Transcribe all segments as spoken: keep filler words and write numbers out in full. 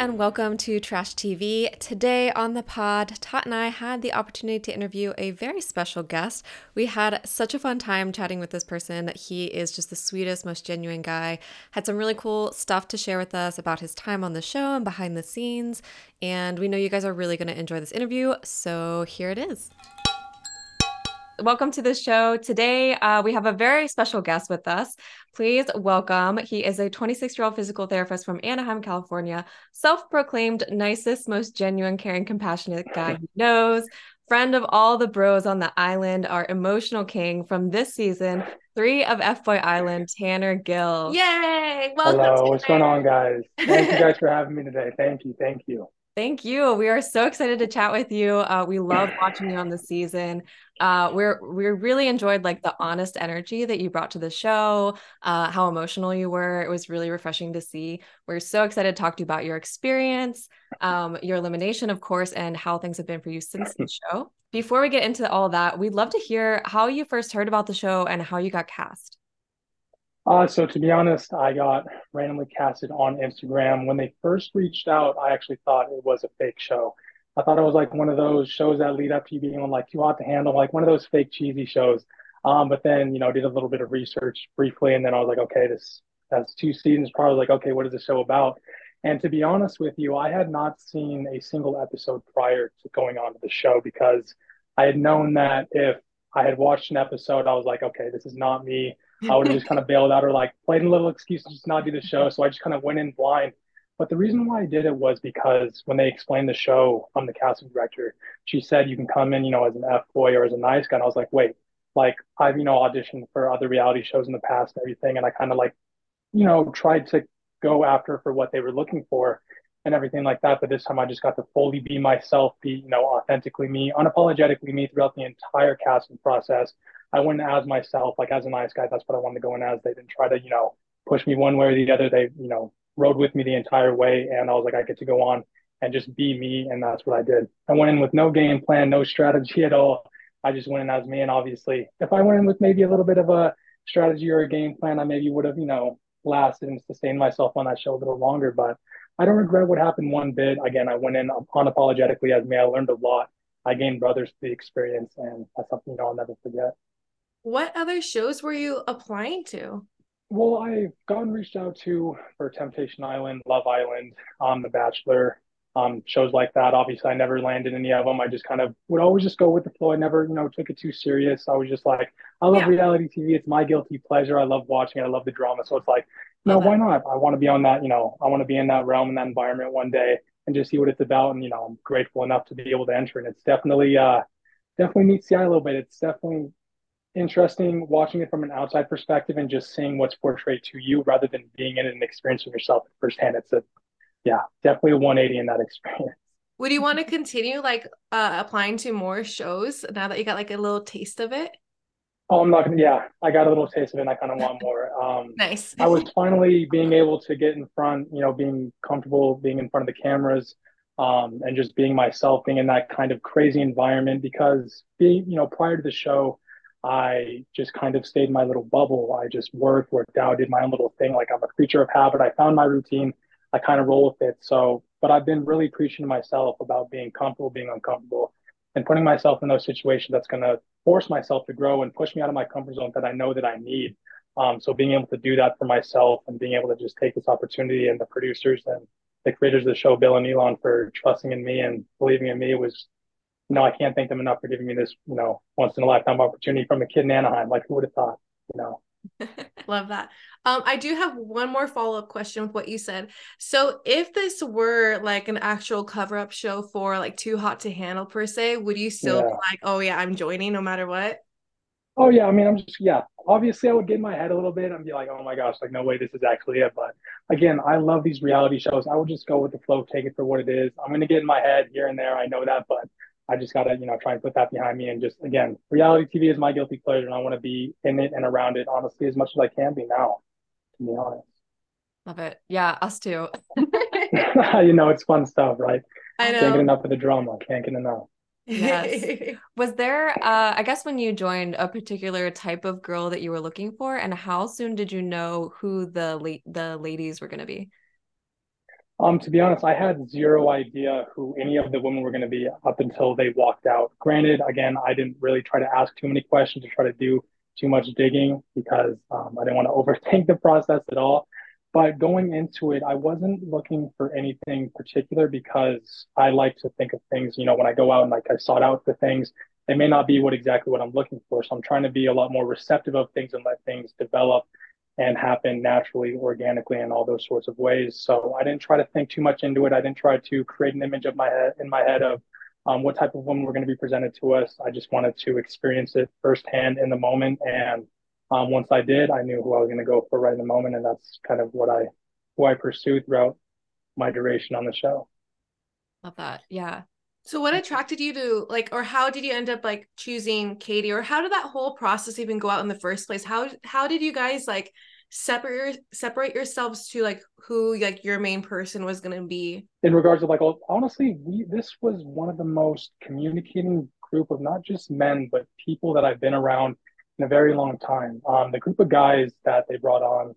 and welcome to Trash T V. Today on the pod, Tot and I had the opportunity to interview a very special guest. We had such a fun time chatting with this person. He is just the sweetest, most genuine guy. Had some really cool stuff to share with us about his time on the show and behind the scenes. And we know you guys are really going to enjoy this interview, so here it is. Welcome to the show. Today, uh, we have a very special guest with us. Please welcome. He is a twenty-six-year-old physical therapist from Anaheim, California, self-proclaimed nicest, most genuine, caring, compassionate guy he knows, friend of all the bros on the island, our emotional king from this season three of FBoy Island, Tanner Gill. Yay! Welcome. Hello. What's going on, guys? Thank you guys for having me today. Thank you. Thank you. Thank you. We are so excited to chat with you. Uh, we love watching you on the season. Uh, we're we really enjoyed like the honest energy that you brought to the show, uh, how emotional you were. It was really refreshing to see. We're so excited to talk to you about your experience, um, your elimination, of course, and how things have been for you since the show. Before we get into all that, we'd love to hear how you first heard about the show and how you got cast. Uh, so to be honest, I got randomly casted on Instagram. When they first reached out, I actually thought it was a fake show. I thought it was like one of those shows that lead up to you being on like Too Hot to Handle, like one of those fake cheesy shows. Um, but then, you know, did a little bit of research briefly. And then I was like, okay, this has two seasons. Probably like, okay, what is the show about? And to be honest with you, I had not seen a single episode prior to going on to the show because I had known that if I had watched an episode, I was like, okay, this is not me. I would have just kind of bailed out or like played a little excuse to just not do the show. So I just kind of went in blind. But the reason why I did it was because when they explained the show, I'm the casting director. She said, you can come in, you know, as an F-boy or as a nice guy. And I was like, wait, like I've, you know, auditioned for other reality shows in the past and everything. And I kind of like, you know, tried to go after for what they were looking for and everything like that. But this time I just got to fully be myself, be, you know, authentically me, unapologetically me throughout the entire casting process. I went as myself, like as a nice guy. That's what I wanted to go in as. They didn't try to, you know, push me one way or the other. They, you know, rode with me the entire way. And I was like, I get to go on and just be me. And that's what I did. I went in with no game plan, no strategy at all. I just went in as me. And obviously, if I went in with maybe a little bit of a strategy or a game plan, I maybe would have, you know, lasted and sustained myself on that show a little longer. But I don't regret what happened one bit. Again, I went in unapologetically as me. I learned a lot. I gained brothers through the experience. And that's something, you know, I'll never forget. What other shows were you applying to? Well, I've gotten reached out to for Temptation Island, Love Island, um, The Bachelor, um, shows like that. Obviously, I never landed any of them. I just kind of would always just go with the flow. I never, you know, took it too serious. I was just like, I love yeah. reality T V. It's my guilty pleasure. I love watching it. I love the drama. So it's like, no, why not? I want to be on that, you know, I want to be in that realm and that environment one day and just see what it's about. And, you know, I'm grateful enough to be able to enter. And it's definitely, uh, definitely meets the eye a little bit. It's definitely interesting watching it from an outside perspective and just seeing what's portrayed to you rather than being in an experience of yourself firsthand. It's a, yeah, definitely a one eighty in that experience. Would you want to continue like uh, applying to more shows now that you got like a little taste of it? Oh, I'm not going to, yeah, I got a little taste of it and I kind of want more. Um, nice. I was finally being able to get in front, you know, being comfortable, being in front of the cameras. Um, and just being myself, being in that kind of crazy environment because being, you know, prior to the show, I just kind of stayed in my little bubble. I just worked, worked out, did my own little thing. Like I'm a creature of habit. I found my routine. I kind of roll with it. So, but I've been really preaching to myself about being comfortable, being uncomfortable, and putting myself in those situations that's going to force myself to grow and push me out of my comfort zone that I know that I need. Um, so being able to do that for myself and being able to just take this opportunity and the producers and the creators of the show, Bill and Elon, for trusting in me and believing in me was no, I can't thank them enough for giving me this, you know, once in a lifetime opportunity from a kid in Anaheim. Like who would have thought, you know? Love that. Um, I do have one more follow-up question with what you said. So if this were like an actual cover-up show for like Too Hot to Handle per se, would you still yeah. be like, oh yeah, I'm joining no matter what? Oh yeah. I mean, I'm just, yeah, obviously I would get in my head a little bit and be like, oh my gosh, like no way, this is actually it. But again, I love these reality shows. I would just go with the flow, take it for what it is. I'm going to get in my head here and there. I know that, but I just got to, you know, try and put that behind me. And just, again, reality T V is my guilty pleasure. And I want to be in it and around it, honestly, as much as I can be now, to be honest. Love it. Yeah, us too. You know, it's fun stuff, right? I know. Can't get enough of the drama. Can't get enough. Yes. Was there, uh, I guess, when you joined, a particular type of girl that you were looking for? And how soon did you know who the, la- the ladies were going to be? Um, to be honest, I had zero idea who any of the women were going to be up until they walked out. Granted, again, I didn't really try to ask too many questions or try to do too much digging because um, I didn't want to overthink the process at all. But going into it, I wasn't looking for anything particular because I like to think of things, you know, when I go out and like I sought out for things, they may not be what exactly what I'm looking for. So I'm trying to be a lot more receptive of things and let things develop and happen naturally, organically, and all those sorts of ways. So I didn't try to think too much into it. I didn't try to create an image of my head, in my head of um, what type of women were going to be presented to us. I just wanted to experience it firsthand in the moment. And um, once I did, I knew who I was going to go for right in the moment. And that's kind of what I, who I pursued throughout my duration on the show. Love that. Yeah. So what attracted you to like, or how did you end up like choosing Katie, or how did that whole process even go out in the first place? How, how did you guys like separate, separate yourselves to like who like your main person was going to be? In regards to like, honestly, we, this was one of the most communicating group of not just men, but people that I've been around in a very long time. Um, the group of guys that they brought on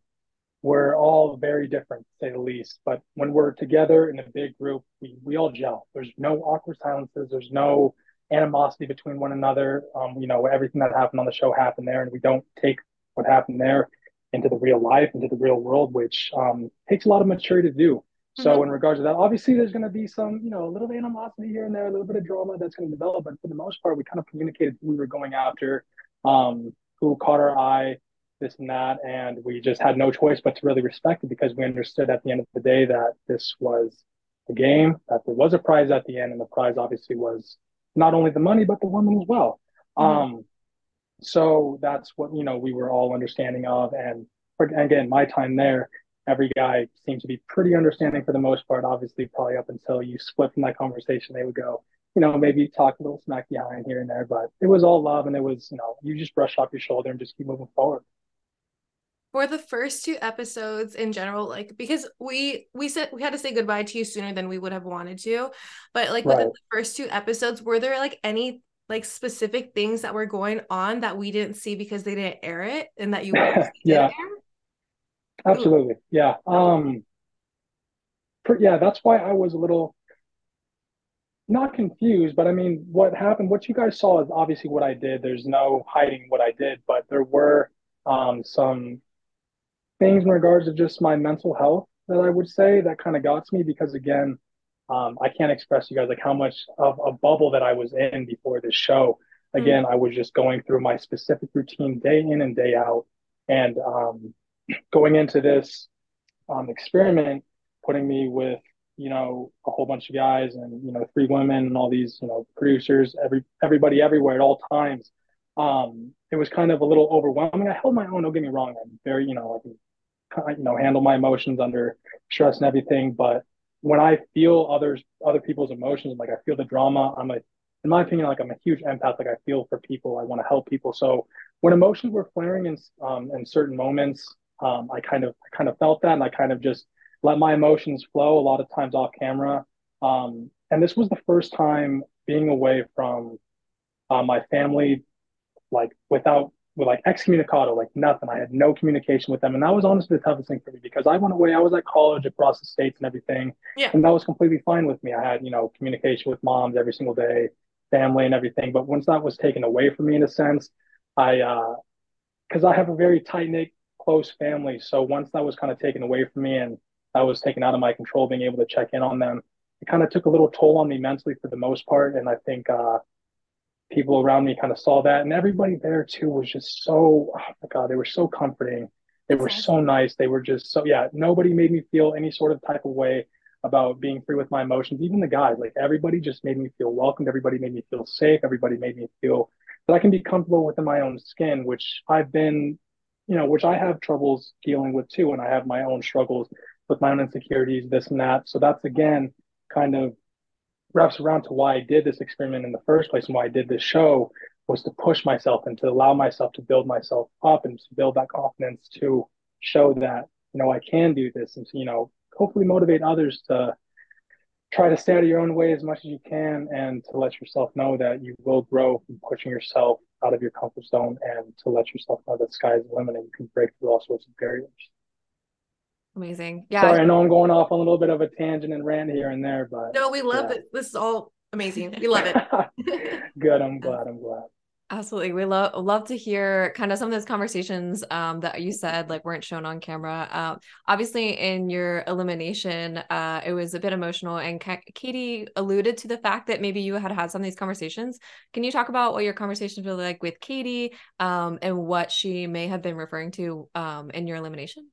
were all very different, to say the least. But when we're together in a big group, we, we all gel. There's no awkward silences. There's no animosity between one another. Um, you know, everything that happened on the show happened there, and we don't take what happened there into the real life, into the real world, which um, takes a lot of maturity to do. So mm-hmm. in regards to that, obviously there's going to be some, you know, a little bit of animosity here and there, a little bit of drama that's going to develop. But for the most part, we kind of communicated who we were going after, um, who caught our eye, this and that, and we just had no choice but to really respect it because we understood at the end of the day that this was a game, that there was a prize at the end, and the prize obviously was not only the money but the woman as well. Mm-hmm. Um, so that's what, you know, we were all understanding of, and again, my time there, every guy seemed to be pretty understanding for the most part. Obviously, probably up until you split from that conversation, they would go, you know, maybe talk a little smack behind here and there, but it was all love, and it was, you know, you just brush off your shoulder and just keep moving forward. For the first two episodes in general, like, because we we said we had to say goodbye to you sooner than we would have wanted to, but like right. within the first two episodes, were there like any like specific things that were going on that we didn't see because they didn't air it and that you wanted to see yeah. in there? Absolutely. Ooh. Yeah. Um for, yeah, that's why I was a little not confused, but I mean, what happened, what you guys saw is obviously what I did. There's no hiding what I did, but there were um some things in regards to just my mental health that I would say that kind of got to me because again, um, I can't express to you guys like how much of a bubble that I was in before this show. Again, mm-hmm. I was just going through my specific routine day in and day out, and um, going into this um, experiment, putting me with, you know, a whole bunch of guys and, you know, three women and all these, you know, producers, every everybody everywhere at all times. Um, it was kind of a little overwhelming. I held my own, don't get me wrong. I'm very, you know, like, you know, handle my emotions under stress and everything. But when I feel others, other people's emotions, like I feel the drama, I'm a, in my opinion, like I'm a huge empath. Like I feel for people, I want to help people. So when emotions were flaring in, um, in certain moments, um, I kind of, I kind of felt that, and I kind of just let my emotions flow a lot of times off camera. Um, and this was the first time being away from uh, my family, like without, were like excommunicado, like nothing. I had no communication with them. And that was honestly the toughest thing for me because I went away. I was at college across the states and everything. Yeah. And that was completely fine with me. I had, you know, communication with moms every single day, family and everything. But once that was taken away from me in a sense, I, uh, cause I have a very tight knit, close family. So once that was kind of taken away from me and that was taken out of my control, being able to check in on them, it kind of took a little toll on me mentally for the most part. And I think, uh, people around me kind of saw that, and everybody there too was just so, oh my God, they were so comforting. They were so nice. They were just so, yeah, nobody made me feel any sort of type of way about being free with my emotions. Even the guys, like everybody just made me feel welcomed. Everybody made me feel safe. Everybody made me feel that I can be comfortable within my own skin, which I've been, you know, which I have troubles dealing with too. And I have my own struggles with my own insecurities, this and that. So that's again, kind of wraps around to why I did this experiment in the first place, and why I did this show was to push myself and to allow myself to build myself up and to build that confidence to show that, you know, I can do this, and to, you know, hopefully motivate others to try to stay out of your own way as much as you can, and to let yourself know that you will grow from pushing yourself out of your comfort zone, and to let yourself know that the sky is the limit and you can break through all sorts of barriers. Amazing. Yeah. Sorry, I know I'm going off a little bit of a tangent and rant here and there, but no, we love yeah. it. This is all amazing. We love it. Good. I'm glad. I'm glad. Absolutely. We love, love to hear kind of some of those conversations um, that you said, like weren't shown on camera. Uh, obviously in your elimination, uh, it was a bit emotional, and Ka- Katie alluded to the fact that maybe you had had some of these conversations. Can you talk about what your conversations were like with Katie um, and what she may have been referring to um, in your elimination?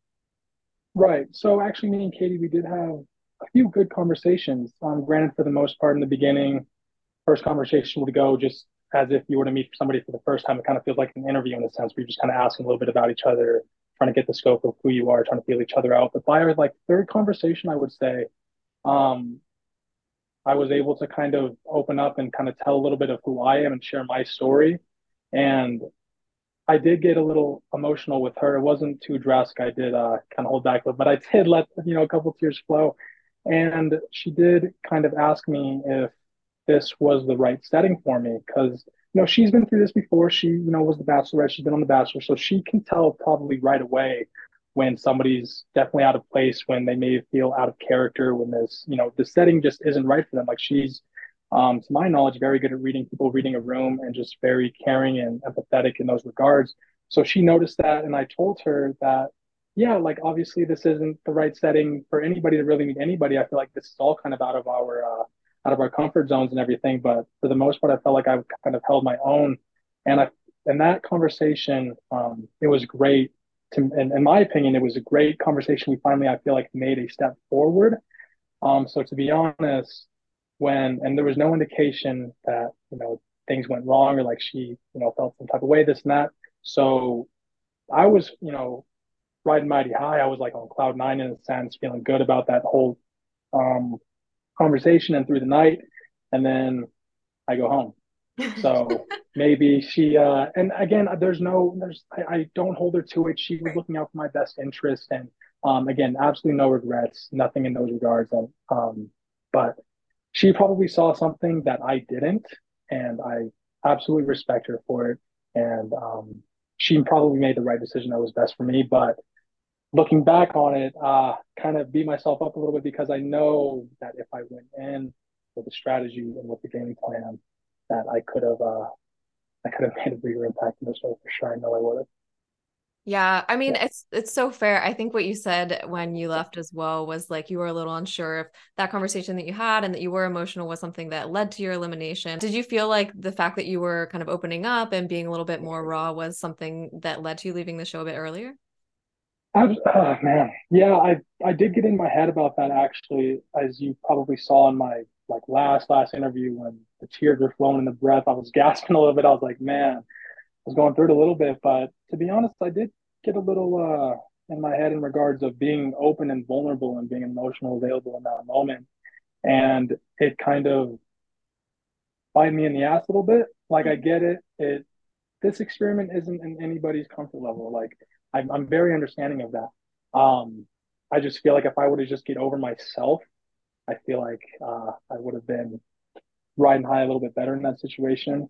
Right. So actually me and Katie, we did have a few good conversations. Um, granted, for the most part in the beginning, first conversation would go just as if you were to meet somebody for the first time. It kind of feels like an interview in a sense. We're just kind of asking a little bit about each other, trying to get the scope of who you are, trying to feel each other out. But by our like third conversation, I would say, um, I was able to kind of open up and kind of tell a little bit of who I am and share my story. And I did get a little emotional with her. It wasn't too drastic. I did uh, kind of hold back, but I did let, you know, a couple tears flow. And she did kind of ask me if this was the right setting for me, because, you know, she's been through this before. She, you know, was the Bachelorette. She's been on The Bachelor, so she can tell probably right away when somebody's definitely out of place, when they may feel out of character, when this, you know, the setting just isn't right for them. Like she's, um, to my knowledge, very good at reading people, reading a room, and just very caring and empathetic in those regards. So she noticed that, and I told her that, yeah, like obviously this isn't the right setting for anybody to really meet anybody. I feel like this is all kind of out of our, uh, out of our comfort zones and everything. But for the most part, I felt like I kind of held my own. And I, and that conversation, um, it was great. To, and in my opinion, it was a great conversation. We finally, I feel like, made a step forward. Um, so to be honest, when, and there was no indication that, you know, things went wrong or like she, you know, felt some type of way, this and that. So I was, you know, riding mighty high. I was like on cloud nine in a sense, feeling good about that whole, um, conversation and through the night, and then I go home. So maybe she uh and again there's no there's I, I don't hold her to it. She was looking out for my best interest, and um again, absolutely no regrets, nothing in those regards. And um but she probably saw something that I didn't, and I absolutely respect her for it. And um she probably made the right decision that was best for me. But looking back on it, uh, kind of beat myself up a little bit, because I know that if I went in with the strategy and with the game plan, that I could have, uh, I could have made a bigger impact on the show for sure. I know I would have. Yeah, I mean, yeah. it's it's so fair. I think what you said when you left as well was like you were a little unsure if that conversation that you had and that you were emotional was something that led to your elimination. Did you feel like the fact that you were kind of opening up and being a little bit more raw was something that led to you leaving the show a bit earlier? I was, oh man, yeah, I I did get in my head about that actually, as you probably saw in my like last last interview when the tears were flowing in the breath. I was gasping a little bit. I was like, man, I was going through it a little bit. But to be honest, I did get a little uh in my head in regards of being open and vulnerable and being emotional, available in that moment, and it kind of bit me in the ass a little bit. Like I get it. It this experiment isn't in anybody's comfort level. Like. I'm, I'm very understanding of that. Um, I just feel like if I were to just get over myself, I feel like uh, I would have been riding high a little bit better in that situation.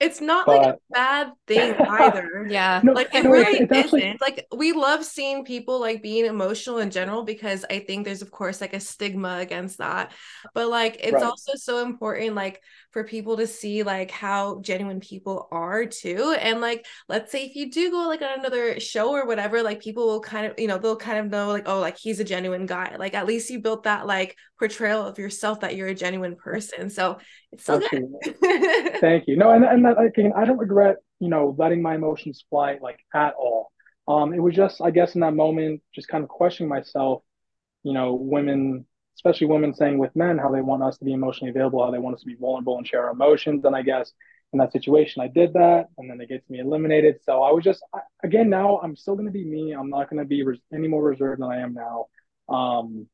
It's not but... like a bad thing either. Yeah. No, like it no, really it's, it's isn't. Actually... Like we love seeing people like being emotional in general, because I think there's of course like a stigma against that. But like it's right. also so important like for people to see like how genuine people are too. And like let's say if you do go like on another show or whatever, like people will kind of, you know, they'll kind of know like, oh, like he's a genuine guy. Like at least you built that like portrayal of yourself that you're a genuine person. So it's so okay. good. Thank you. No, and and that, again, I don't regret, you know, letting my emotions fly like at all. Um, it was just, I guess, in that moment, just kind of questioning myself. You know, women, especially women, saying with men how they want us to be emotionally available, how they want us to be vulnerable and share our emotions. And I guess in that situation, I did that, and then they get me eliminated. So I was just, I, again, now I'm still going to be me. I'm not going to be res- any more reserved than I am now. Um,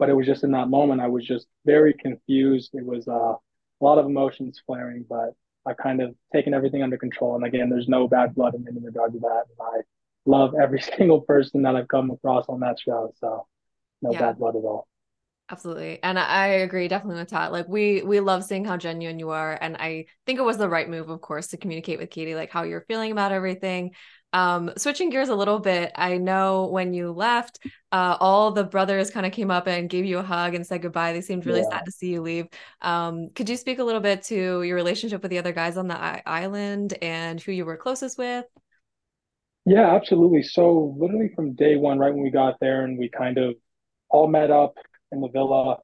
but it was just in that moment, I was just very confused. It was uh, a lot of emotions flaring, but I've kind of taken everything under control. And again, there's no bad blood in any regard to that. And I love every single person that I've come across on that show. So no yeah. bad blood at all. Absolutely. And I agree definitely with that. Like we, we love seeing how genuine you are. And I think it was the right move, of course, to communicate with Katie, like how you're feeling about everything. Um, switching gears a little bit, I know when you left, uh, all the brothers kind of came up and gave you a hug and said goodbye. They seemed really yeah. sad to see you leave. Um, could you speak a little bit to your relationship with the other guys on the I- island and who you were closest with? Yeah, absolutely. So literally from day one, right when we got there and we kind of all met up in the villa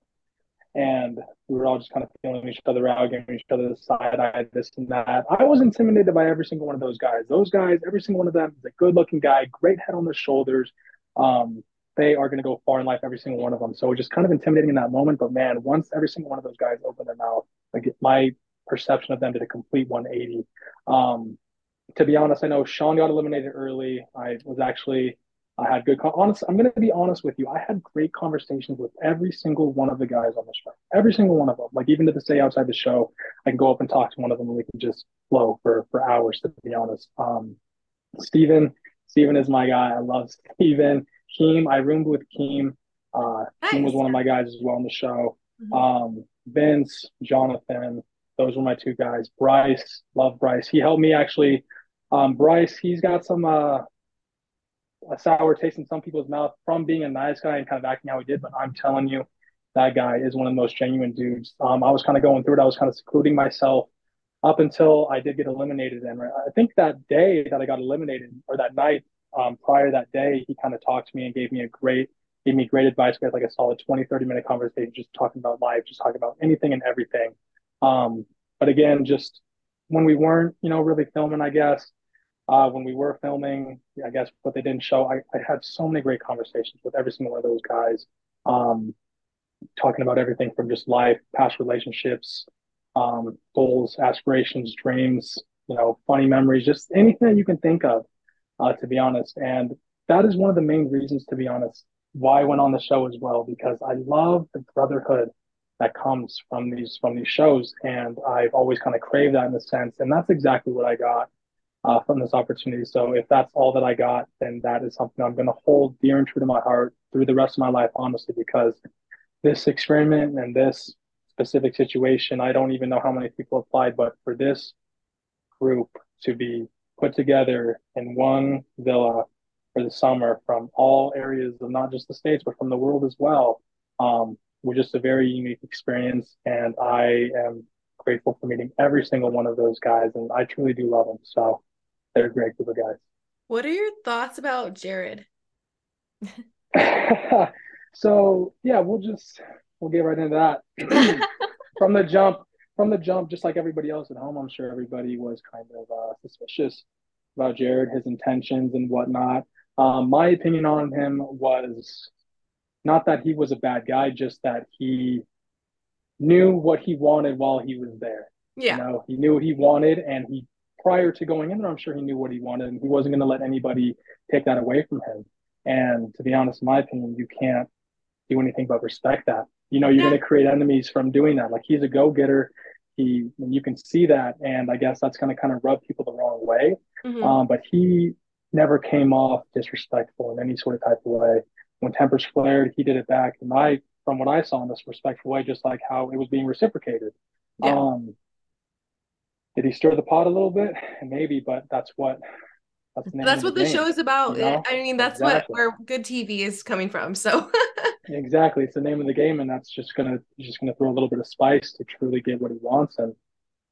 and we were all just kind of feeling each other out, giving each other the side eye, this and that. I was intimidated by every single one of those guys. Those guys, every single one of them is a good-looking guy, great head on their shoulders. Um, they are going to go far in life, every single one of them. So it was just kind of intimidating in that moment. But, man, once every single one of those guys opened their mouth, like my perception of them did a complete one eighty. Um, to be honest, I know Sean got eliminated early. I was actually – I had good, honest. I'm going to be honest with you. I had great conversations with every single one of the guys on the show, every single one of them. Like even to this day outside the show, I can go up and talk to one of them and we can just flow for, for hours, to be honest. Um, Steven, Steven is my guy. I love Steven. Keem, I roomed with Keem. Uh, nice. Keem was one of my guys as well on the show. Mm-hmm. Um, Vince, Jonathan, those were my two guys. Bryce, love Bryce. He helped me actually. Um, Bryce, he's got some, uh, a sour taste in some people's mouth from being a nice guy and kind of acting how he did, but I'm telling you, that guy is one of the most genuine dudes. Um, I was kind of going through it. I was kind of secluding myself up until I did get eliminated. And I think that day that I got eliminated, or that night um, prior to that day, he kind of talked to me and gave me a great, gave me great advice. We had like a solid twenty, thirty minute conversation, just talking about life, just talking about anything and everything. Um, but again, just when we weren't, you know, really filming, I guess, Uh, when we were filming, I guess, what they didn't show, I, I had so many great conversations with every single one of those guys, um, talking about everything from just life, past relationships, um, goals, aspirations, dreams, you know, funny memories, just anything that you can think of, uh, to be honest. And that is one of the main reasons, to be honest, why I went on the show as well, because I love the brotherhood that comes from these from these shows. And I've always kind of craved that in a sense. And that's exactly what I got Uh, from this opportunity. So if that's all that I got, then that is something I'm going to hold dear and true to my heart through the rest of my life, honestly, because this experiment and this specific situation, I don't even know how many people applied, but for this group to be put together in one villa for the summer from all areas of not just the States, but from the world as well, um, was just a very unique experience. And I am grateful for meeting every single one of those guys. And I truly do love them. So they're a great group of guys. What are your thoughts about Jared? So yeah, we'll just we'll get right into that. from the jump, from the jump, just like everybody else at home, I'm sure everybody was kind of uh, suspicious about Jared, his intentions and whatnot. Um, my opinion on him was not that he was a bad guy, just that he knew what he wanted while he was there. Yeah, you know, he knew what he wanted, and he. Prior to going in there, I'm sure he knew what he wanted, and he wasn't going to let anybody take that away from him. And to be honest, in my opinion, you can't do anything but respect that. You know, you're yeah. going to create enemies from doing that. Like, he's a go-getter. He, and you can see that, and I guess that's going to kind of rub people the wrong way. Mm-hmm. Um, but he never came off disrespectful in any sort of type of way. When tempers flared, he did it back. And I, from what I saw in this respectful way, just like how it was being reciprocated. Yeah. Um, Did he stir the pot a little bit? Maybe, but that's what that's, the that's what the, the show is about. You know? I mean, that's exactly. what where good T V is coming from. So exactly, it's the name of the game, and that's just gonna just gonna throw a little bit of spice to truly get what he wants. And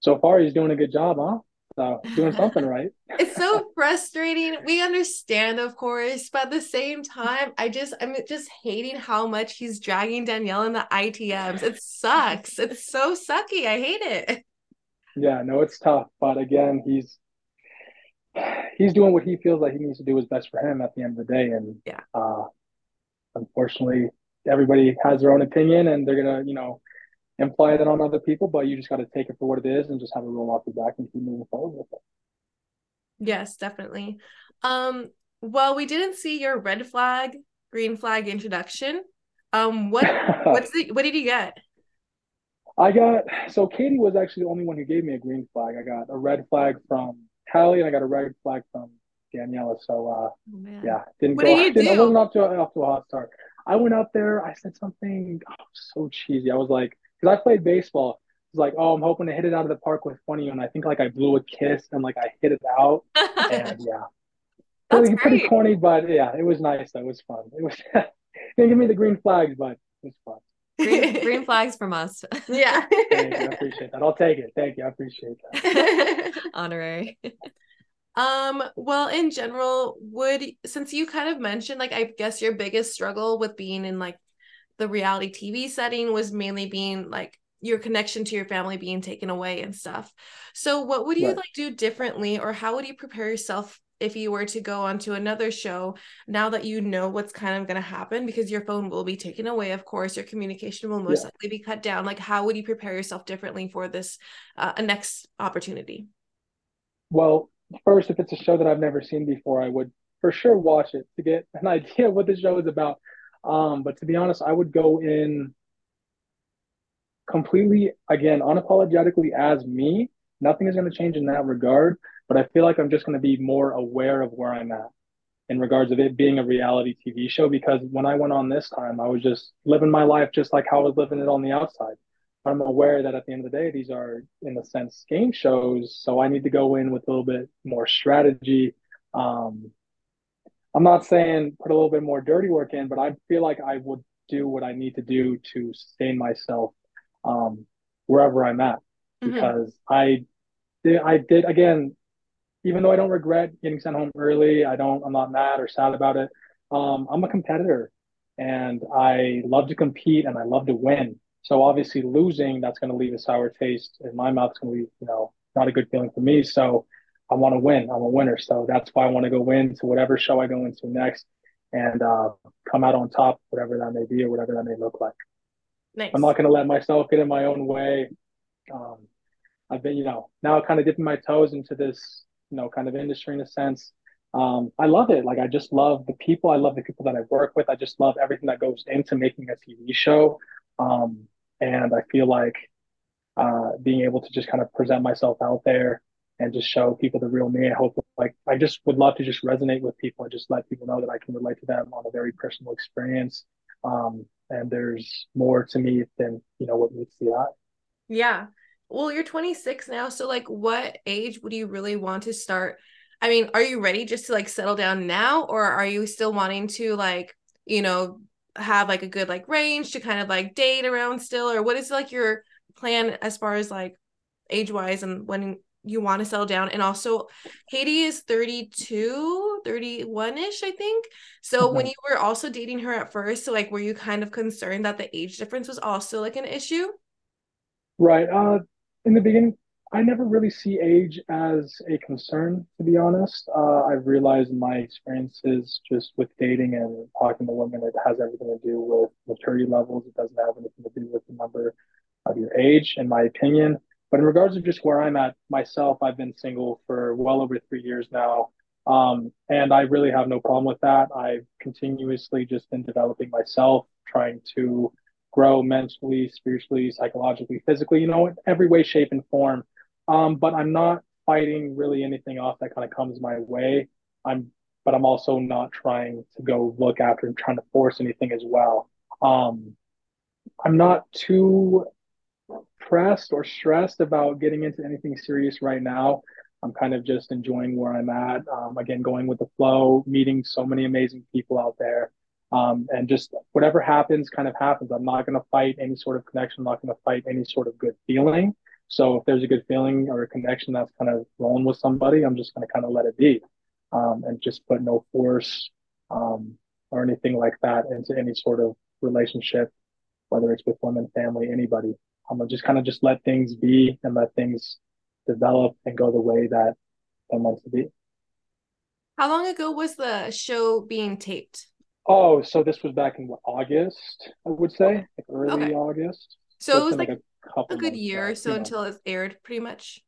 so far, he's doing a good job, huh? So doing something right. It's so frustrating. We understand, of course, but at the same time, I just I'm just hating how much he's dragging Danielle in the I T Ms. It sucks. It's so sucky. I hate it. Yeah, no, it's tough. But again, he's he's doing what he feels like he needs to do is best for him at the end of the day. And yeah. uh, unfortunately, everybody has their own opinion and they're going to, you know, imply that on other people. But you just got to take it for what it is and just have it roll off your back and keep moving forward with it. Yes, definitely. Um, well, we didn't see your red flag, green flag introduction. Um, what what's the, what did you get? I got, so Katie was actually the only one who gave me a green flag. I got a red flag from Hallie and I got a red flag from Daniela. So, uh, oh, yeah, didn't what go, did you didn't, do? I wasn't off to, off to a hot start. I went up there, I said something oh, so cheesy. I was like, because I played baseball. I was like, oh, I'm hoping to hit it out of the park with one of you. And I think like I blew a kiss and like I hit it out. And yeah, That's it was pretty great. corny, but yeah, it was nice. That was fun. It was they give me the green flags, but it was fun. Green, green flags from us. Yeah. Thank you. I appreciate that. I'll take it. Thank you. I appreciate that. Honorary. Um, well, in general, would since you kind of mentioned, like, I guess your biggest struggle with being in like the reality T V setting was mainly being like your connection to your family being taken away and stuff. So what would you right. like do differently, or how would you prepare yourself if you were to go onto another show now that you know what's kind of going to happen? Because your phone will be taken away, of course, your communication will most yeah. likely be cut down. Like, how would you prepare yourself differently for this uh, next opportunity? Well, first, if it's a show that I've never seen before, I would for sure watch it to get an idea what the show is about. Um, but to be honest, I would go in completely, again, unapologetically as me. Nothing is going to change in that regard, but I feel like I'm just going to be more aware of where I'm at in regards of it being a reality T V show, because when I went on this time, I was just living my life just like how I was living it on the outside. But I'm aware that at the end of the day, these are, in a sense, game shows, so I need to go in with a little bit more strategy. Um, I'm not saying put a little bit more dirty work in, but I feel like I would do what I need to do to sustain myself um, wherever I'm at. Because mm-hmm. I, I did, again, even though I don't regret getting sent home early, I don't, I'm not mad or sad about it. Um, I'm a competitor and I love to compete and I love to win. So obviously losing, that's going to leave a sour taste in my mouth. It's going to be, you know, not a good feeling for me. So I want to win. I'm a winner. So that's why I want to go into whatever show I go into next and uh, come out on top, whatever that may be or whatever that may look like. Nice. I'm not going to let myself get in my own way. Um, I've been, you know, now kind of dipping my toes into this, you know, kind of industry in a sense. Um, I love it. Like, I just love the people. I love the people that I work with. I just love everything that goes into making a T V show. Um, and I feel like uh, being able to just kind of present myself out there and just show people the real me. I hope, like, I just would love to just resonate with people and just let people know that I can relate to them on a very personal experience. Um, and there's more to me than, you know, what meets the eye. Yeah. Well, you're twenty-six now. So like, what age would you really want to start? I mean, are you ready just to like settle down now, or are you still wanting to like, you know, have like a good like range to kind of like date around still? Or what is like your plan as far as like age wise and when you want to settle down? And also Katie is thirty-two, thirty-one ish, I think. So mm-hmm. when you were also dating her at first, so like, were you kind of concerned that the age difference was also like an issue? Right. Uh, in the beginning, I never really see age as a concern, to be honest. Uh, I've realized in my experiences just with dating and talking to women, it has everything to do with maturity levels. It doesn't have anything to do with the number of your age, in my opinion. But in regards to just where I'm at myself, I've been single for well over three years now. Um, and I really have no problem with that. I've continuously just been developing myself, trying to grow mentally, spiritually, psychologically, physically, you know, in every way, shape, and form. Um, but I'm not fighting really anything off that kind of comes my way. I'm, but I'm also not trying to go look after and trying to force anything as well. Um, I'm not too pressed or stressed about getting into anything serious right now. I'm kind of just enjoying where I'm at. Um, again, going with the flow, meeting so many amazing people out there. Um, and just whatever happens kind of happens. I'm not going to fight any sort of connection. I'm not going to fight any sort of good feeling. So if there's a good feeling or a connection that's kind of rolling with somebody, I'm just going to kind of let it be um, and just put no force um, or anything like that into any sort of relationship, whether it's with women, family, anybody. I'm going to just kind of just let things be and let things develop and go the way that they're meant to be. How long ago was the show being taped? Oh, so this was back in what, August, I would say, okay. like early okay. August. So, so it was like, like a, couple a good year or so yeah. until it aired, pretty much.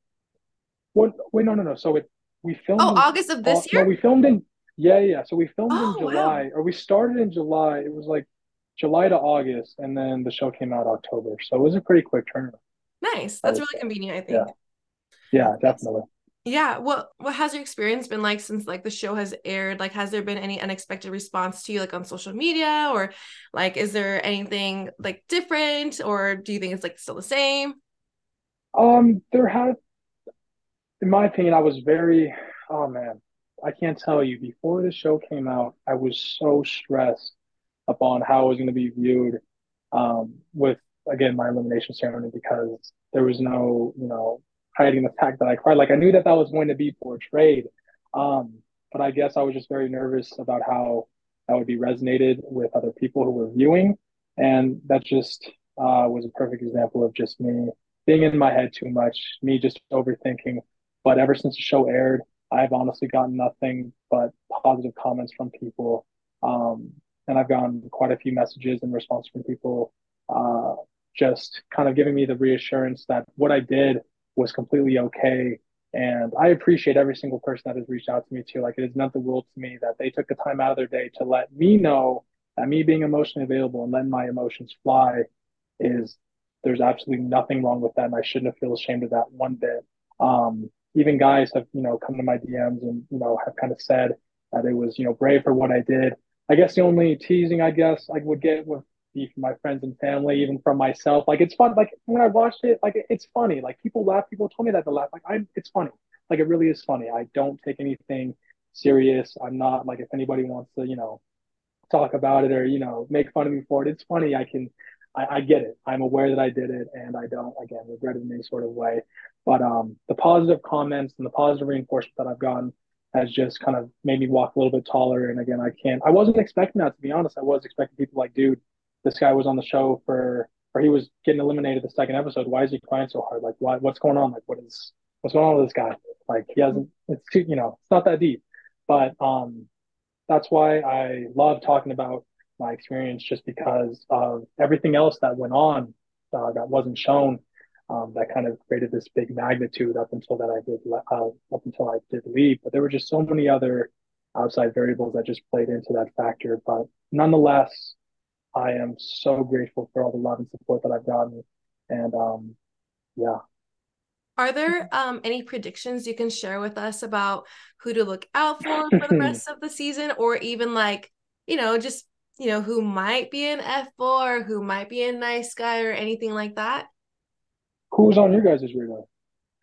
What? Wait, no, no, no. So it we filmed. Oh, in, August of this uh, year. No, we filmed in. Yeah, yeah. So we filmed oh, in July, wow. or we started in July. It was like July to August, and then the show came out October. So it was a pretty quick turnaround. Nice. That's really say. convenient, I think. Yeah, yeah, definitely. Yeah. What what has your experience been like since like the show has aired? Like, has there been any unexpected response to you, like on social media, or like, is there anything like different, or do you think it's like still the same? Um, there has, in my opinion, I was very, oh man, I can't tell you, before the show came out, I was so stressed upon how it was going to be viewed um, with, again, my elimination ceremony, because there was no, you know, hiding the fact that I cried. Like, I knew that that was going to be portrayed. Um, but I guess I was just very nervous about how that would be resonated with other people who were viewing. And that just uh, was a perfect example of just me being in my head too much, me just overthinking. But ever since the show aired, I've honestly gotten nothing but positive comments from people. Um, and I've gotten quite a few messages in response from people uh, just kind of giving me the reassurance that what I did was completely okay. And I appreciate every single person that has reached out to me too. Like, it has meant the world to me that they took the time out of their day to let me know that me being emotionally available and letting my emotions fly is, there's absolutely nothing wrong with that. And I shouldn't feel ashamed of that one bit. Um, even guys have, you know, come to my D Ms and, you know, have kind of said that it was, you know, brave for what I did. I guess the only teasing, I guess, I would get would be from my friends and family, even from myself. Like, it's fun. Like, when I watched it, like, it's funny. Like, people laugh. People told me that they laugh. Like, I, it's funny. Like, it really is funny. I don't take anything serious. I'm not, like, if anybody wants to, you know, talk about it or, you know, make fun of me for it, it's funny. I can, I, I get it. I'm aware that I did it, and I don't, again, regret it in any sort of way. But um, the positive comments and the positive reinforcement that I've gotten has just kind of made me walk a little bit taller. And again, I can't, I wasn't expecting that, to be honest. I was expecting people like, dude, this guy was on the show for, or he was getting eliminated the second episode. Why is he crying so hard? Like, why, what's going on? Like, what is, what's going on with this guy? Like, he hasn't, it's too, you know, it's not that deep. But um, that's why I love talking about my experience, just because of everything else that went on uh, that wasn't shown, um, that kind of created this big magnitude up until that I did uh, up until I did leave. But there were just so many other outside variables that just played into that factor. But nonetheless, I am so grateful for all the love and support that I've gotten, and um, yeah. Are there um, any predictions you can share with us about who to look out for for the rest of the season, or even, like, you know, just, you know, who might be an F-boy or who might be a nice guy or anything like that? Who's on your guys' radar?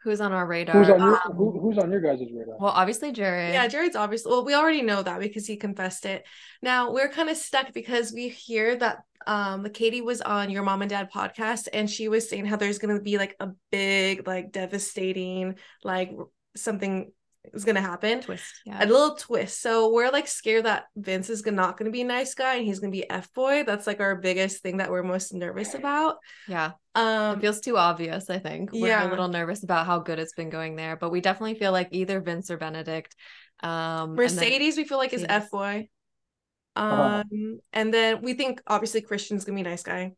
Who's on our radar? Who's on your, um, who, who's on your guys' radar? Well, obviously Jared. Yeah, Jared's obviously, well, we already know that because he confessed it. Now, we're kind of stuck because we hear that um, Katie was on Your Mom and Dad podcast, and she was saying how there's going to be, like, a big, like, devastating, like, something is going to happen. Twist, yeah. A little twist. So we're, like, scared that Vince is not going to be a nice guy and he's going to be F-boy. That's, like, our biggest thing that we're most nervous about. Yeah. Um, it feels too obvious, I think. We're yeah. a little nervous about how good it's been going there, but we definitely feel like either Vince or Benedict. Um, Mercedes, then- we feel like, is F-boy. Um, uh-huh. And then we think, obviously, Christian's going to be a nice guy.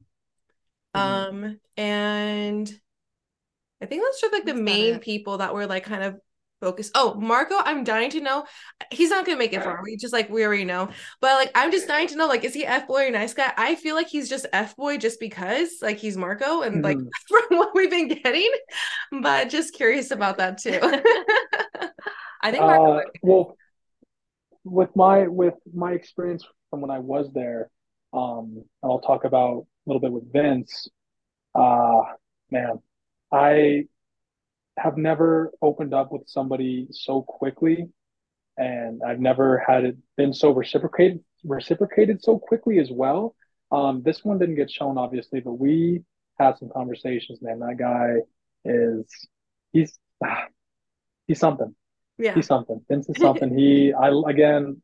Mm-hmm. Um, and I think that's just, like, the that's main people that we're, like, kind of focus. Oh, Marco, I'm dying to know. He's not gonna make it far. We just, like, we already know. But, like, I'm just dying to know, like, is he F-boy or nice guy? I feel like he's just F-boy just because, like, he's Marco, and mm-hmm. like, from what we've been getting. But just curious about that too. I think Marco uh, would be- well, with my with my experience from when I was there, um, and I'll talk about a little bit with Vince. Uh man, I have never opened up with somebody so quickly, and I've never had it been so reciprocated reciprocated so quickly as well. Um, this one didn't get shown, obviously, but we had some conversations, man. That guy is, he's, ah, he's something. Yeah. He's something. Vince is something. he, I, again,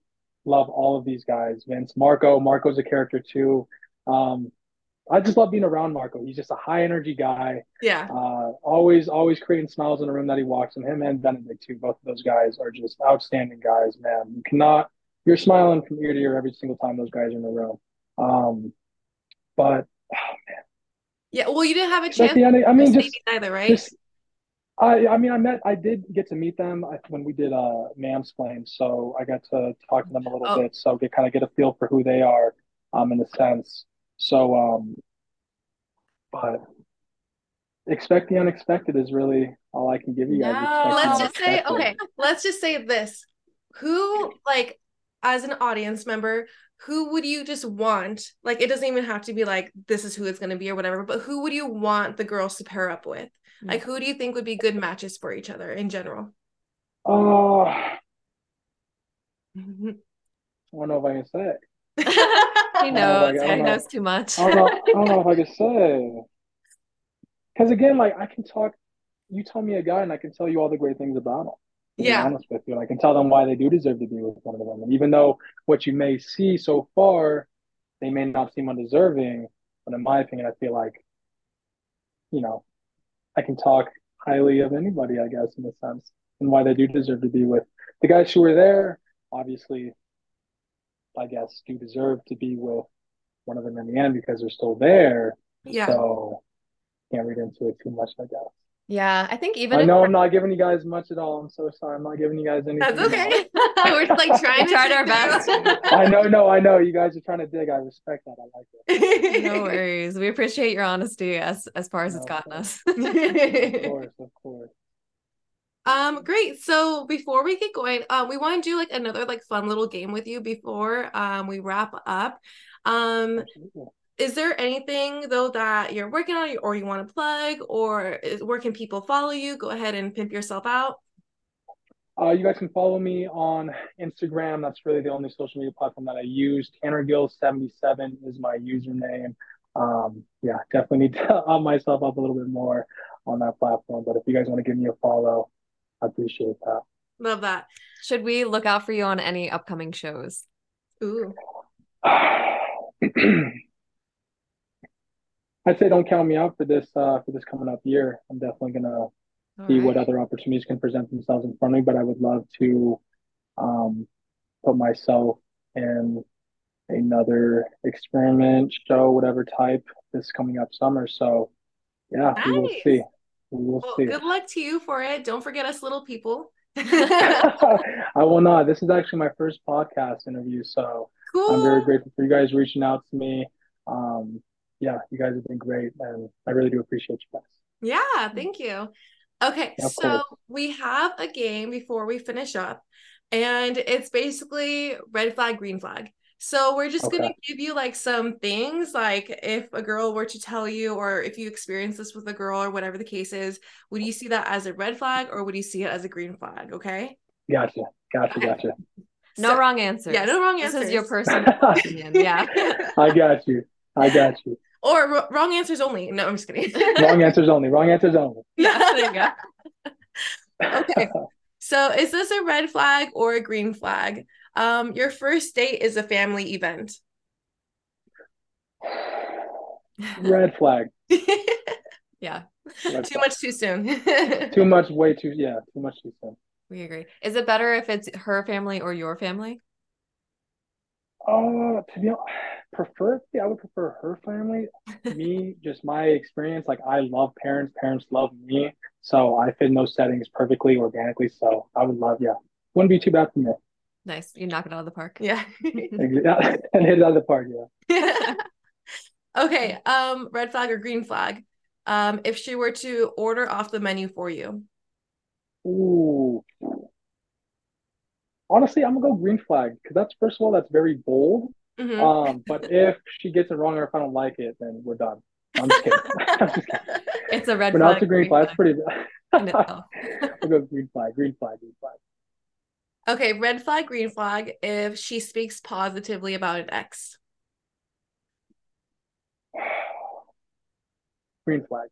love all of these guys. Vince, Marco, Marco's a character too. Um, I just love being around Marco. He's just a high energy guy. Yeah. Uh, always, always creating smiles in the room that he walks in. Him and Benedict too. Both of those guys are just outstanding guys, man. You cannot, you're smiling from ear to ear every single time those guys are in the room. Um, but oh man. Yeah. Well, you didn't have a chance. At the end, I mean, just either, right? Just, I, I mean, I met, I did get to meet them when we did uh Mamsplain, so I got to talk to them a little oh. bit, so get kind of get a feel for who they are, um, in a sense. So, um, but expect the unexpected is really all I can give you guys. No. Let's just say, okay, let's just say this. Who, like, as an audience member, who would you just want? Like, it doesn't even have to be like, this is who it's going to be or whatever, but who would you want the girls to pair up with? Mm-hmm. Like, who do you think would be good matches for each other in general? Uh, Mm-hmm. I don't know if I can say. He knows. He knows too much. I don't know, I don't know if I can say. Because again, like, I can talk. You tell me a guy, and I can tell you all the great things about him. Yeah. To be honest with you, and I can tell them why they do deserve to be with one of the women, even though what you may see so far, they may not seem undeserving. But in my opinion, I feel like, you know, I can talk highly of anybody, I guess, in a sense, and why they do deserve to be with the guys who were there. Obviously, I guess, do deserve to be with one of them in the end because they're still there. Yeah. So can't read into it too much, I guess. Yeah, I think even I know if- I'm not giving you guys much at all. I'm so sorry. I'm not giving you guys anything. That's okay. We're just, like, trying to try our best. I know, no, I know. You guys are trying to dig. I respect that. I like it. No worries. We appreciate your honesty as as far as no, it's gotten us. Of course, of course. Um, great. So before we get going, uh, we want to do like another like fun little game with you before um we wrap up. Um. Absolutely. Is there anything, though, that you're working on or you want to plug, or is, where can people follow you? Go ahead and pimp yourself out. Uh, you guys can follow me on Instagram. That's really the only social media platform that I use. Tanner Gill seventy-seven is my username. Um, yeah, definitely need to up myself up a little bit more on that platform. But if you guys want to give me a follow, I appreciate that. Love that. Should we look out for you on any upcoming shows? Ooh. I'd say don't count me out for this uh, for this coming up year. I'm definitely going to see right. what other opportunities can present themselves in front of me, but I would love to um, put myself in another experiment, show, whatever type, this coming up summer. So, yeah, nice. we will see. We will well, see. Good luck to you for it. Don't forget us little people. I will not. This is actually my first podcast interview, so cool. I'm very grateful for you guys reaching out to me. Um Yeah, you guys have been great, and I really do appreciate you guys. Yeah, thank you. Okay, yeah, so course. we have a game before we finish up, and it's basically red flag, green flag. So we're just okay. going to give you, like, some things, like if a girl were to tell you, or if you experience this with a girl or whatever the case is, would you see that as a red flag or would you see it as a green flag, okay? Gotcha, gotcha, gotcha. No so, wrong answers. Yeah, no wrong answers. This is your personal opinion, yeah. I got you, I got you. Or r- wrong answers only. No, I'm just kidding. Wrong answers only. Wrong answers only. Yeah, there you go. Okay. So is this a red flag or a green flag? Um, your first date is a family event. Red flag. Yeah. Red too flag. Much too soon. Too much, way too, yeah, too much too soon. We agree. Is it better if it's her family or your family? Uh, to be honest, prefer, I would prefer her family. Me, just my experience, like, I love parents. Parents love me. So I fit in those settings perfectly, organically. So I would love, yeah. Wouldn't be too bad for me. Nice. You knock it out of the park. Yeah. And hit it out of the park, yeah. Okay. Um, red flag or green flag? Um, if she were to order off the menu for you. Ooh. Honestly, I'm gonna go green flag because that's, first of all, that's very bold. Mm-hmm. Um, but if she gets it wrong or if I don't like it, then we're done. I'm just kidding. I'm just kidding. It's a red but flag. But now it's a green, green flag. That's pretty. We'll go green flag, green flag, green flag. Okay, red flag, green flag. If she speaks positively about an ex, green flag.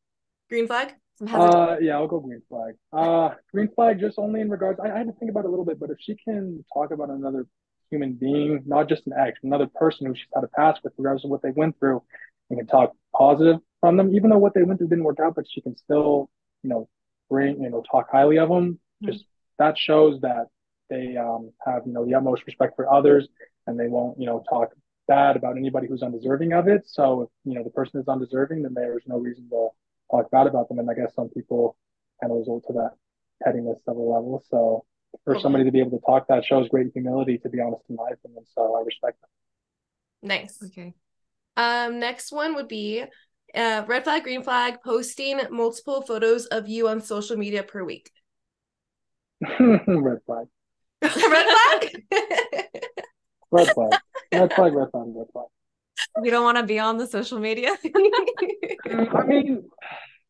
Green flag. Uh yeah, I'll go green flag. Uh green flag just only in regards, I, I had to think about it a little bit, but if she can talk about another human being, not just an ex, another person who she's had a past with, regardless of what they went through, and can talk positive from them, even though what they went through didn't work out, but she can still, you know, bring, you know, talk highly of them. Mm-hmm. Just that shows that they um have, you know, the utmost respect for others, and they won't, you know, talk bad about anybody who's undeserving of it. So if, you know, the person is undeserving, then there's no reason to talk bad about them, and I guess some people kind of resort to that pettiness of a level. So for okay. somebody to be able to talk, that shows great humility, to be honest, in my opinion. So I respect that. Nice. Okay. Um, next one would be uh, red flag, green flag, posting multiple photos of you on social media per week. Red flag. Red flag? Red flag. Red flag, red flag, red flag. We don't want to be on the social media. I mean,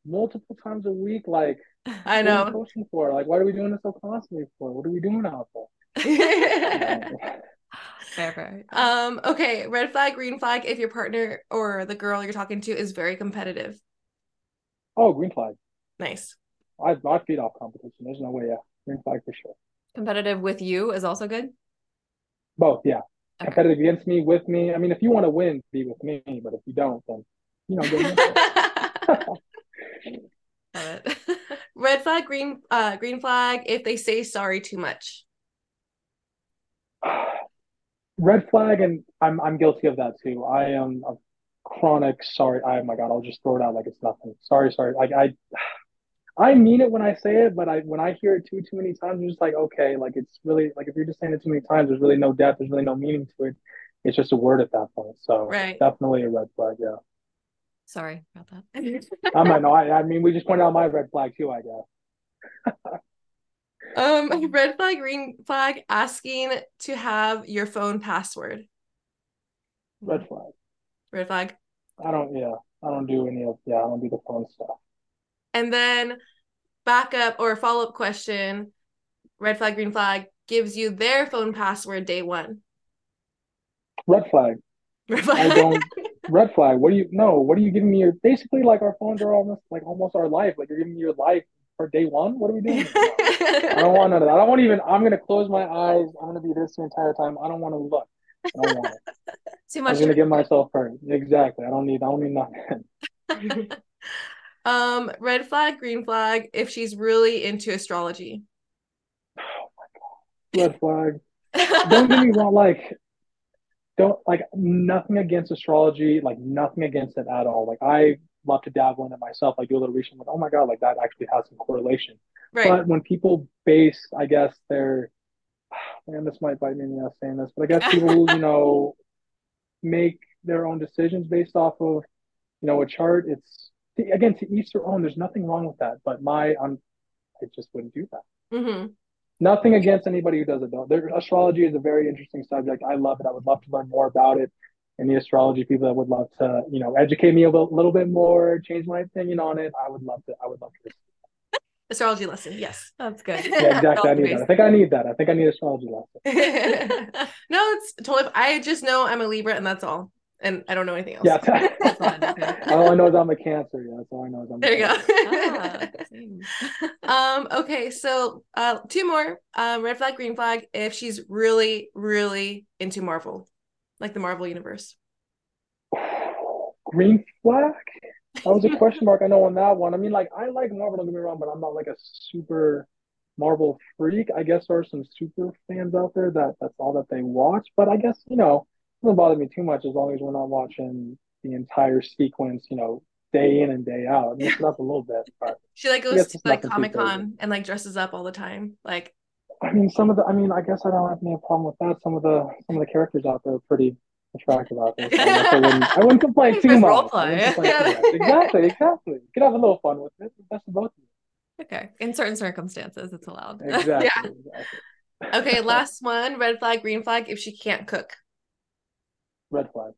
multiple times a week, like, I know. What are we posting for? Like, why are we doing this so constantly for? What are we doing out there? Fair, fair. Um, okay, red flag, green flag, if your partner or the girl you're talking to is very competitive. Oh, green flag. Nice. I, I feed off competition. There's no way, yeah. Green flag for sure. Competitive with you is also good? Both, yeah. Okay. Competitive against me, with me. I mean, if you want to win, be with me. But if you don't, then, you know, go with Love it. Red flag, green uh, green flag, if they say sorry too much. Red flag, and I'm I'm guilty of that too. I am a chronic sorry. Oh my god, I'll just throw it out like it's nothing. Sorry, sorry. Like I, I mean it when I say it, but I when I hear it too too many times, I'm just like, okay, like it's really like if you're just saying it too many times, there's really no depth, there's really no meaning to it. It's just a word at that point. So right. Definitely a red flag. Yeah. Sorry about that. I might know. I, I mean, we just pointed out my red flag too, I guess. Um, red flag, green flag, asking to have your phone password. Red flag. Red flag. I don't, yeah, I don't do any of, yeah, I don't do the phone stuff. And then backup or follow-up question, red flag, green flag, gives you their phone password day one. Red flag. Red flag. I don't, red flag. What do you, no, what are you giving me your, basically like our phones are almost, like almost our life. Like you're giving me your life. Or day one, what are we doing? I don't want none of that. I don't want even. I'm gonna close my eyes. I'm gonna be this the entire time. I don't want to look. I don't want it. Too much. I'm gonna get myself hurt. Exactly. I don't need. I don't need nothing. um, red flag, green flag. If she's really into astrology. Oh my god. Red flag. Don't get me wrong. Like, don't like nothing against astrology. Like nothing against it at all. Like I. Love to dabble in it myself. I do a little research. I'm like, oh my god, like that actually has some correlation. Right. But when people base, I guess their, man, this might bite me in the ass saying this, but I guess people, you know, make their own decisions based off of, you know, a chart. It's again to each their own. There's nothing wrong with that. But my, I'm, I just wouldn't do that. Mm-hmm. Nothing against anybody who does it though. Their astrology is a very interesting subject. I love it. I would love to learn more about it. And the astrology people that would love to, you know, educate me a little, little bit more, change my opinion on it. I would love to. I would love to. Astrology lesson, yes, that's good. Yeah, exactly. I need based. that. I think I need that. I think I need astrology lesson. No, it's totally. I just know I'm a Libra, and that's all. And I don't know anything else. Yeah, all I know is I'm a Cancer. Yeah, that's all I know is I'm. There a you cancer. Go. ah, um. Okay, so uh, two more. Um, red flag, green flag. If she's really, really into Marvel. Like the Marvel universe. Green flag? That was a question mark I know on that one. I mean, like, I like Marvel, don't get me wrong, but I'm not like a super Marvel freak. I guess there are some super fans out there that that's all that they watch. But I guess, you know, it doesn't bother me too much as long as we're not watching the entire sequence, you know, day in and day out. I mean, it's up a little bit. But she like goes to like Comic-Con and like dresses up all the time. Like I mean, some of the. I mean, I guess I don't have any problem with that. Some of the some of the characters out there are pretty attractive out there. So I, wouldn't, I wouldn't complain too much. Role play. Complain yeah. too much. Exactly, exactly. You can have a little fun with it. That's the both of you. Okay, in certain circumstances, it's allowed. Exactly. Yeah. Exactly. Okay, last one. Red flag, green flag. If she can't cook. Red flag.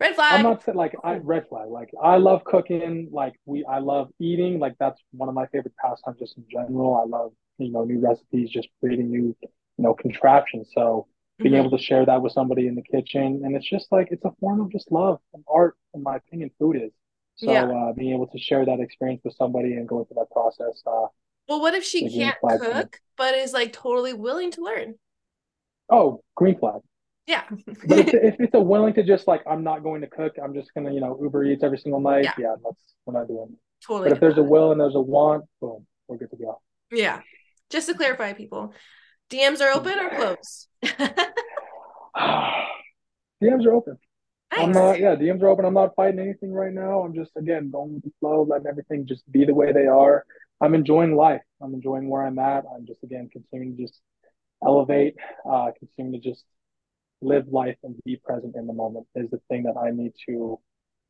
Red flag. I'm not like I red flag. Like I love cooking. Like we, I love eating. Like that's one of my favorite pastimes, just in general. I love. You know, new recipes, just creating new, you know, contraptions. So being mm-hmm. able to share that with somebody in the kitchen, and it's just like it's a form of just love and art, in my opinion. Food is so yeah. uh, being able to share that experience with somebody and going through that process. Uh, well, what if she can't cook minutes. but is like totally willing to learn? Oh, green flag. Yeah. But if, if it's a willing to just like I'm not going to cook, I'm just gonna you know Uber Eats every single night. Yeah, yeah that's what I'm doing. Totally. But if there's a will and there's a want, boom, we're good to go. Yeah. Just to clarify, people, D Ms are open or closed? D Ms are open. Nice. I'm not, yeah, D Ms are open. I'm not fighting anything right now. I'm just, again, going with the flow, letting everything just be the way they are. I'm enjoying life. I'm enjoying where I'm at. I'm just, again, continuing to just elevate, uh, continuing to just live life and be present in the moment is the thing that I need to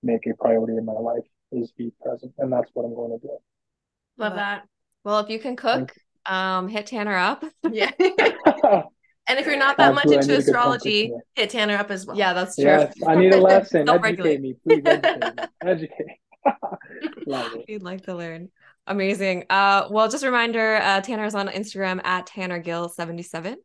make a priority in my life is be present. And that's what I'm going to do. Love that. Well, if you can cook. Um, hit Tanner up. Yeah. And if you're not that Absolutely. much into astrology, hit Tanner up as well. Yeah, that's true. Yes, I need a lesson. Educate me, please. Educate me. Educate. Love it. You'd like to learn. Amazing. Uh, well, just a reminder, uh, Tanner's on Instagram at Tanner Gill seventy-seven.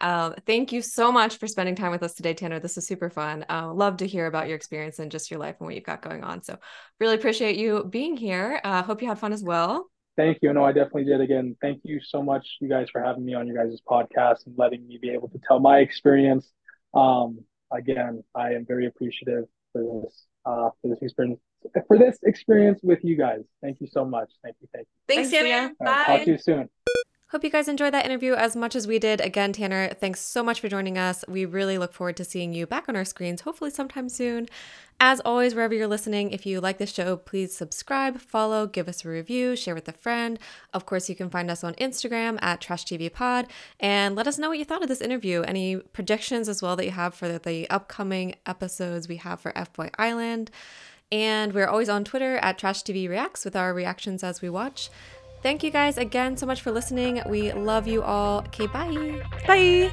Um, thank you so much for spending time with us today, Tanner. This was super fun. Uh, love to hear about your experience and just your life and what you've got going on. So really appreciate you being here. Uh, hope you had fun as well. Thank you. No, I definitely did. Again, thank you so much, you guys, for having me on your guys' podcast and letting me be able to tell my experience. Um, again, I am very appreciative for this, uh, for this experience, for this experience with you guys. Thank you so much. Thank you. Thank you. Thanks, Tanner. Bye. Right, talk to you soon. Hope you guys enjoyed that interview as much as we did. Again, Tanner, thanks so much for joining us. We really look forward to seeing you back on our screens, hopefully sometime soon. As always, wherever you're listening, if you like this show, please subscribe, follow, give us a review, share with a friend. Of course, you can find us on Instagram at Trash T V Pod, and let us know what you thought of this interview. Any predictions as well that you have for the, the upcoming episodes we have for FBoy Island. And we're always on Twitter at Trash T V Reacts with our reactions as we watch. Thank you guys again so much for listening. We love you all. Okay, bye. Bye.